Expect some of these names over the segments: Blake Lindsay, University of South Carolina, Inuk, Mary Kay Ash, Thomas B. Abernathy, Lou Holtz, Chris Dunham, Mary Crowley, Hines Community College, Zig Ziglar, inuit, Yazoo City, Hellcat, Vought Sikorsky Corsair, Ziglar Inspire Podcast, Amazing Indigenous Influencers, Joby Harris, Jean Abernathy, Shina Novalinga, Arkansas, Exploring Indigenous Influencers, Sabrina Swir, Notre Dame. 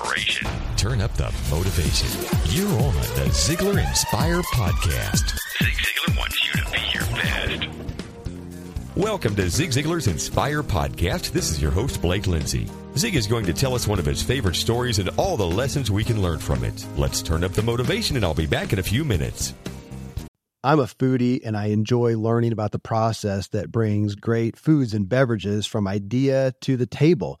inspiration. Turn up the motivation. You're on the Ziglar Inspire Podcast. Zig Ziglar wants you to be your best. Welcome to Zig Ziglar's Inspire Podcast. This is your host, Blake Lindsay. Zig is going to tell us one of his favorite stories and all the lessons we can learn from it. Let's turn up the motivation, and I'll be back in a few minutes. I'm a foodie, and I enjoy learning about the process that brings great foods and beverages from idea to the table.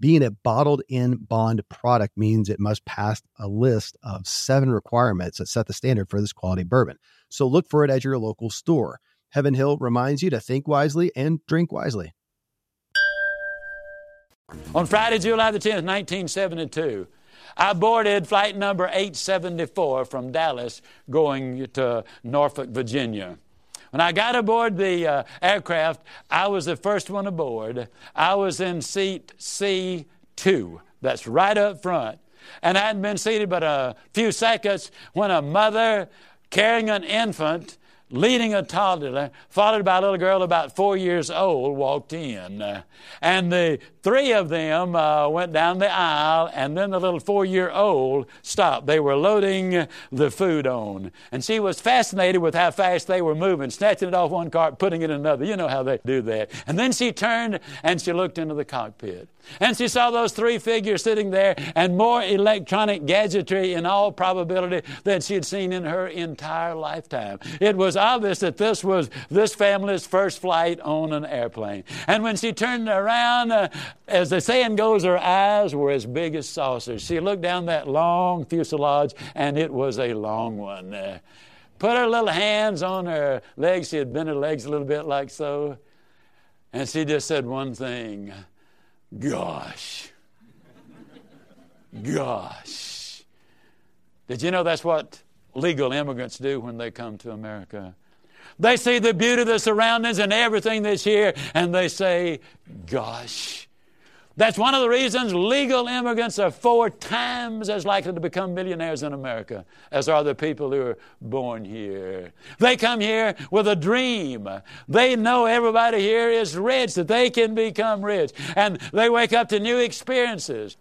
Being a bottled in bond product means it must pass a list of 7 requirements that set the standard for this quality bourbon. So look for it at your local store. Heaven Hill reminds you to think wisely and drink wisely. On Friday, July the 10th, 1972, I boarded flight number 874 from Dallas going to Norfolk, Virginia. When I got aboard the aircraft, I was the first one aboard. I was in seat C2. That's right up front. And I hadn't been seated but a few seconds when a mother carrying an infant, leading a toddler, followed by a little girl about 4 years old, walked in. And the 3 of them went down the aisle, and then the little 4-year-old stopped. They were loading the food on. And she was fascinated with how fast they were moving, snatching it off one cart, putting it in another. You know how they do that. And then she turned, and she looked into the cockpit. And she saw those 3 figures sitting there, and more electronic gadgetry in all probability than she had seen in her entire lifetime. It was obvious that this was this family's first flight on an airplane. And when she turned around, as the saying goes, her eyes were as big as saucers. She looked down that long fuselage, and it was a long one. Put her little hands on her legs. She had bent her legs a little bit like so. And she just said one thing. Gosh. Gosh. Did you know that's what legal immigrants do when they come to America? They see the beauty of the surroundings and everything that's here, and they say, gosh. That's one of the reasons legal immigrants are 4 times as likely to become millionaires in America as are the people who are born here. They come here with a dream. They know everybody here is rich, that they can become rich. And they wake up to new experiences.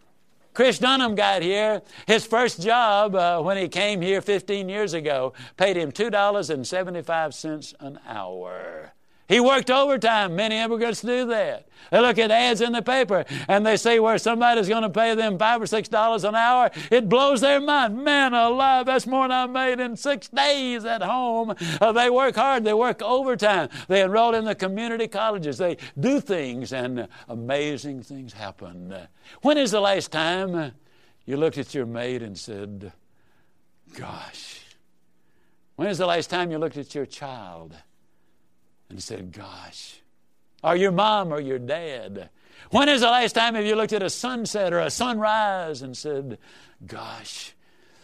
Chris Dunham got here. His first job when he came here 15 years ago paid him $2.75 an hour. He worked overtime. Many immigrants do that. They look at ads in the paper, and they see where somebody's going to pay them $5 or $6 an hour. It blows their mind. Man alive, that's more than I made in 6 days at home. They work hard. They work overtime. They enroll in the community colleges. They do things, and amazing things happen. When is the last time you looked at your maid and said, gosh? When is the last time you looked at your child and said, gosh? Or your mom or your dad? When is the last time have you looked at a sunset or a sunrise and said, gosh?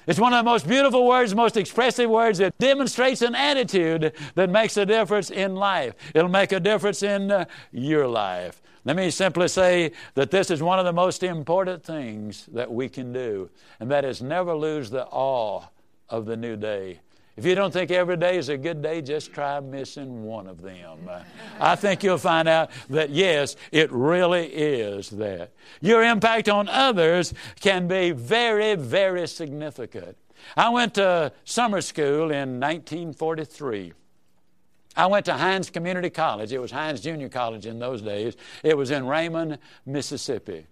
It's one of the most beautiful words, most expressive words. It demonstrates an attitude that makes a difference in life. It'll make a difference in your life. Let me simply say that this is one of the most important things that we can do, and that is never lose the awe of the new day. If you don't think every day is a good day, just try missing one of them. I think you'll find out that, yes, it really is that. Your impact on others can be very, very significant. I went to summer school in 1943. I went to Hines Community College. It was Hines Junior College in those days. It was in Raymond, Mississippi.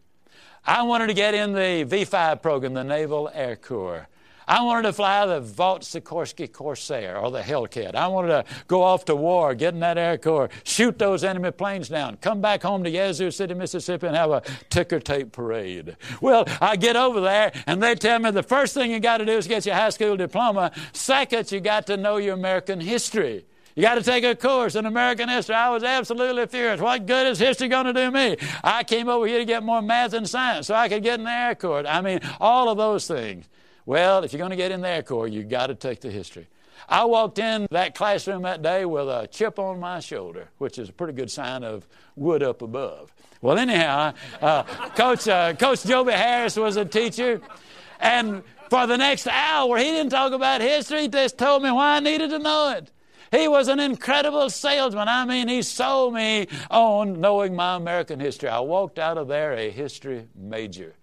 I wanted to get in the V-5 program, the Naval Air Corps. I wanted to fly the Vought Sikorsky Corsair or the Hellcat. I wanted to go off to war, get in that Air Corps, shoot those enemy planes down, come back home to Yazoo City, Mississippi, and have a ticker tape parade. Well, I get over there, and they tell me the first thing you got to do is get your high school diploma. Second, you got to know your American history. You got to take a course in American history. I was absolutely furious. What good is history going to do me? I came over here to get more math and science so I could get in the Air Corps. I mean, all of those things. Well, if you're going to get in the Air Corps, you got to take the history. I walked in that classroom that day with a chip on my shoulder, which is a pretty good sign of wood up above. Well, anyhow, Coach Joby Harris was a teacher, and for the next hour, he didn't talk about history. He just told me why I needed to know it. He was an incredible salesman. I mean, he sold me on knowing my American history. I walked out of there a history major.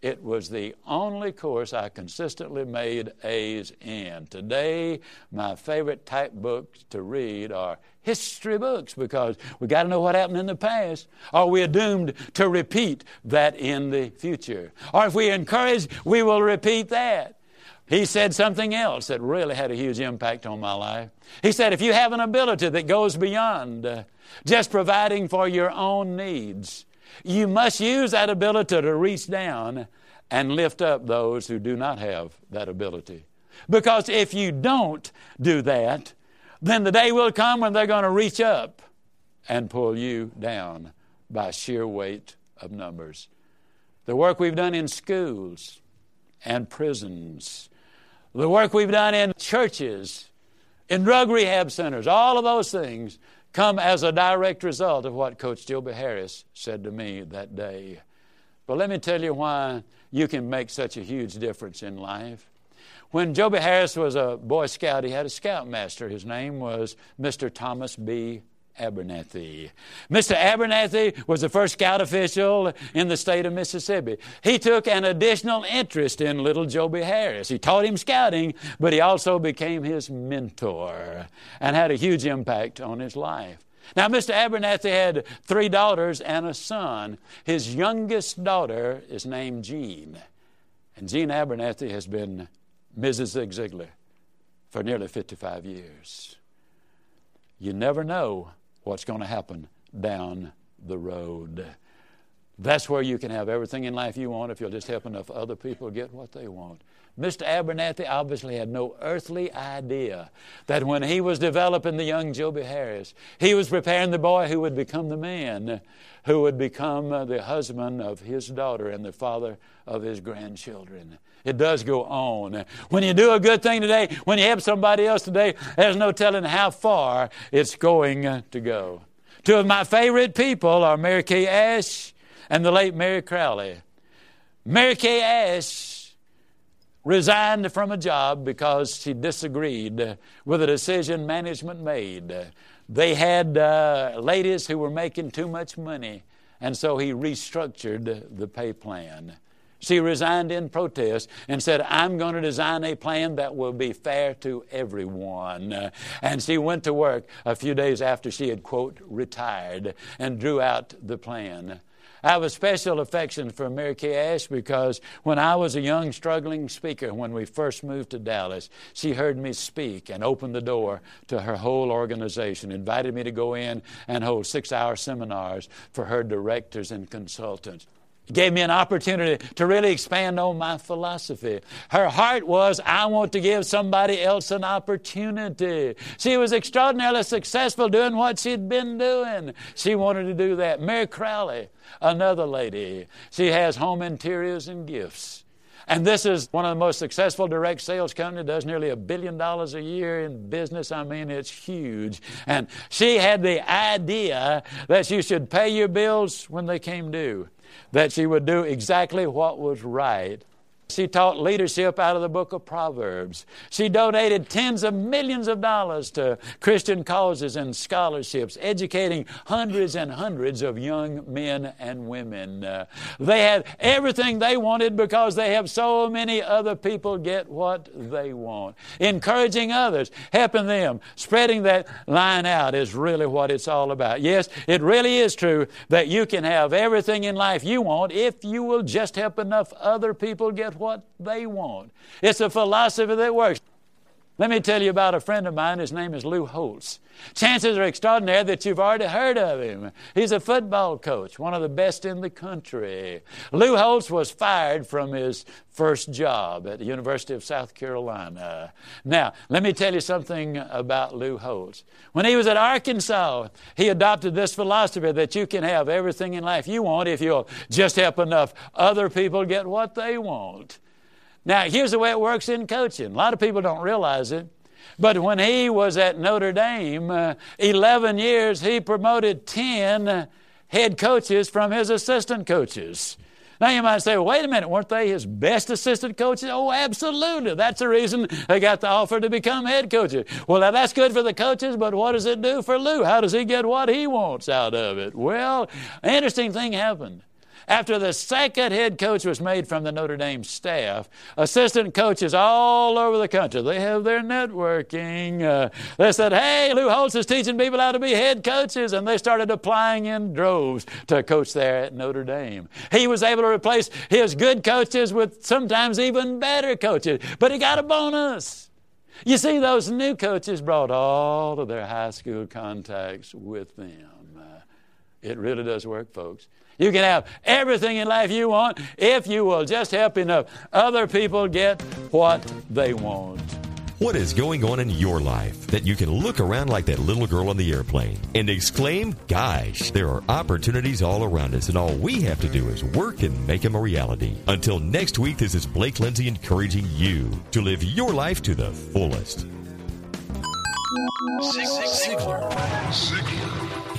It was the only course I consistently made A's in. Today, my favorite type books to read are history books because we got to know what happened in the past, or we are doomed to repeat that in the future. Or if we encourage, we will repeat that. He said something else that really had a huge impact on my life. He said, if you have an ability that goes beyond just providing for your own needs, you must use that ability to reach down and lift up those who do not have that ability. Because if you don't do that, then the day will come when they're going to reach up and pull you down by sheer weight of numbers. The work we've done in schools and prisons, the work we've done in churches, in drug rehab centers, all of those things come as a direct result of what Coach Joby Harris said to me that day. But let me tell you why you can make such a huge difference in life. When Joby Harris was a Boy Scout, he had a scoutmaster. His name was Mr. Thomas B. Abernathy. Mr. Abernathy was the first scout official in the state of Mississippi. He took an additional interest in little Joby Harris. He taught him scouting, but he also became his mentor and had a huge impact on his life. Now, Mr. Abernathy had 3 daughters and a son. His youngest daughter is named Jean, and Jean Abernathy has been Mrs. Zig Ziglar for nearly 55 years. You never know what's going to happen down the road. That's where you can have everything in life you want if you'll just help enough other people get what they want. Mr. Abernathy obviously had no earthly idea that when he was developing the young Joby Harris, he was preparing the boy who would become the man, who would become the husband of his daughter and the father of his grandchildren. It does go on. When you do a good thing today, when you help somebody else today, there's no telling how far it's going to go. 2 of my favorite people are Mary Kay Ash and the late Mary Crowley. Mary Kay Ash resigned from a job because she disagreed with a decision management made. They had ladies who were making too much money, and so he restructured the pay plan. She resigned in protest and said, I'm going to design a plan that will be fair to everyone. And she went to work a few days after she had, quote, retired and drew out the plan. I have a special affection for Mary Kay Ash because when I was a young, struggling speaker, when we first moved to Dallas, she heard me speak and opened the door to her whole organization, invited me to go in and hold 6-hour seminars for her directors and consultants. Gave me an opportunity to really expand on my philosophy. Her heart was, I want to give somebody else an opportunity. She was extraordinarily successful doing what she'd been doing. She wanted to do that. Mary Crowley, another lady. She has home interiors and gifts. And this is one of the most successful direct sales company, does nearly $1 billion a year in business. I mean, it's huge. And she had the idea that you should pay your bills when they came due, that she would do exactly what was right. She taught leadership out of the book of Proverbs. She donated tens of millions of dollars to Christian causes and scholarships, educating hundreds and hundreds of young men and women. They had everything they wanted because they helped so many other people get what they want. Encouraging others, helping them, spreading that line out is really what it's all about. Yes, it really is true that you can have everything in life you want if you will just help enough other people get what they want. It's a philosophy that works. Let me tell you about a friend of mine. His name is Lou Holtz. Chances are extraordinary that you've already heard of him. He's a football coach, one of the best in the country. Lou Holtz was fired from his first job at the University of South Carolina. Now, let me tell you something about Lou Holtz. When he was at Arkansas, he adopted this philosophy that you can have everything in life you want if you'll just help enough other people get what they want. Now, here's the way it works in coaching. A lot of people don't realize it. But when he was at Notre Dame, 11 years, he promoted 10 head coaches from his assistant coaches. Now, you might say, well, wait a minute, weren't they his best assistant coaches? Oh, absolutely. That's the reason they got the offer to become head coaches. Well, now, that's good for the coaches, but what does it do for Lou? How does he get what he wants out of it? Well, an interesting thing happened. After the second head coach was made from the Notre Dame staff, assistant coaches all over the country, they have their networking. They said, hey, Lou Holtz is teaching people how to be head coaches, and they started applying in droves to coach there at Notre Dame. He was able to replace his good coaches with sometimes even better coaches, but he got a bonus. You see, those new coaches brought all of their high school contacts with them. It really does work, folks. You can have everything in life you want if you will just help enough other people get what they want. What is going on in your life that you can look around like that little girl on the airplane and exclaim, gosh, there are opportunities all around us and all we have to do is work and make them a reality. Until next week, this is Blake Lindsay encouraging you to live your life to the fullest. Zig Ziglar.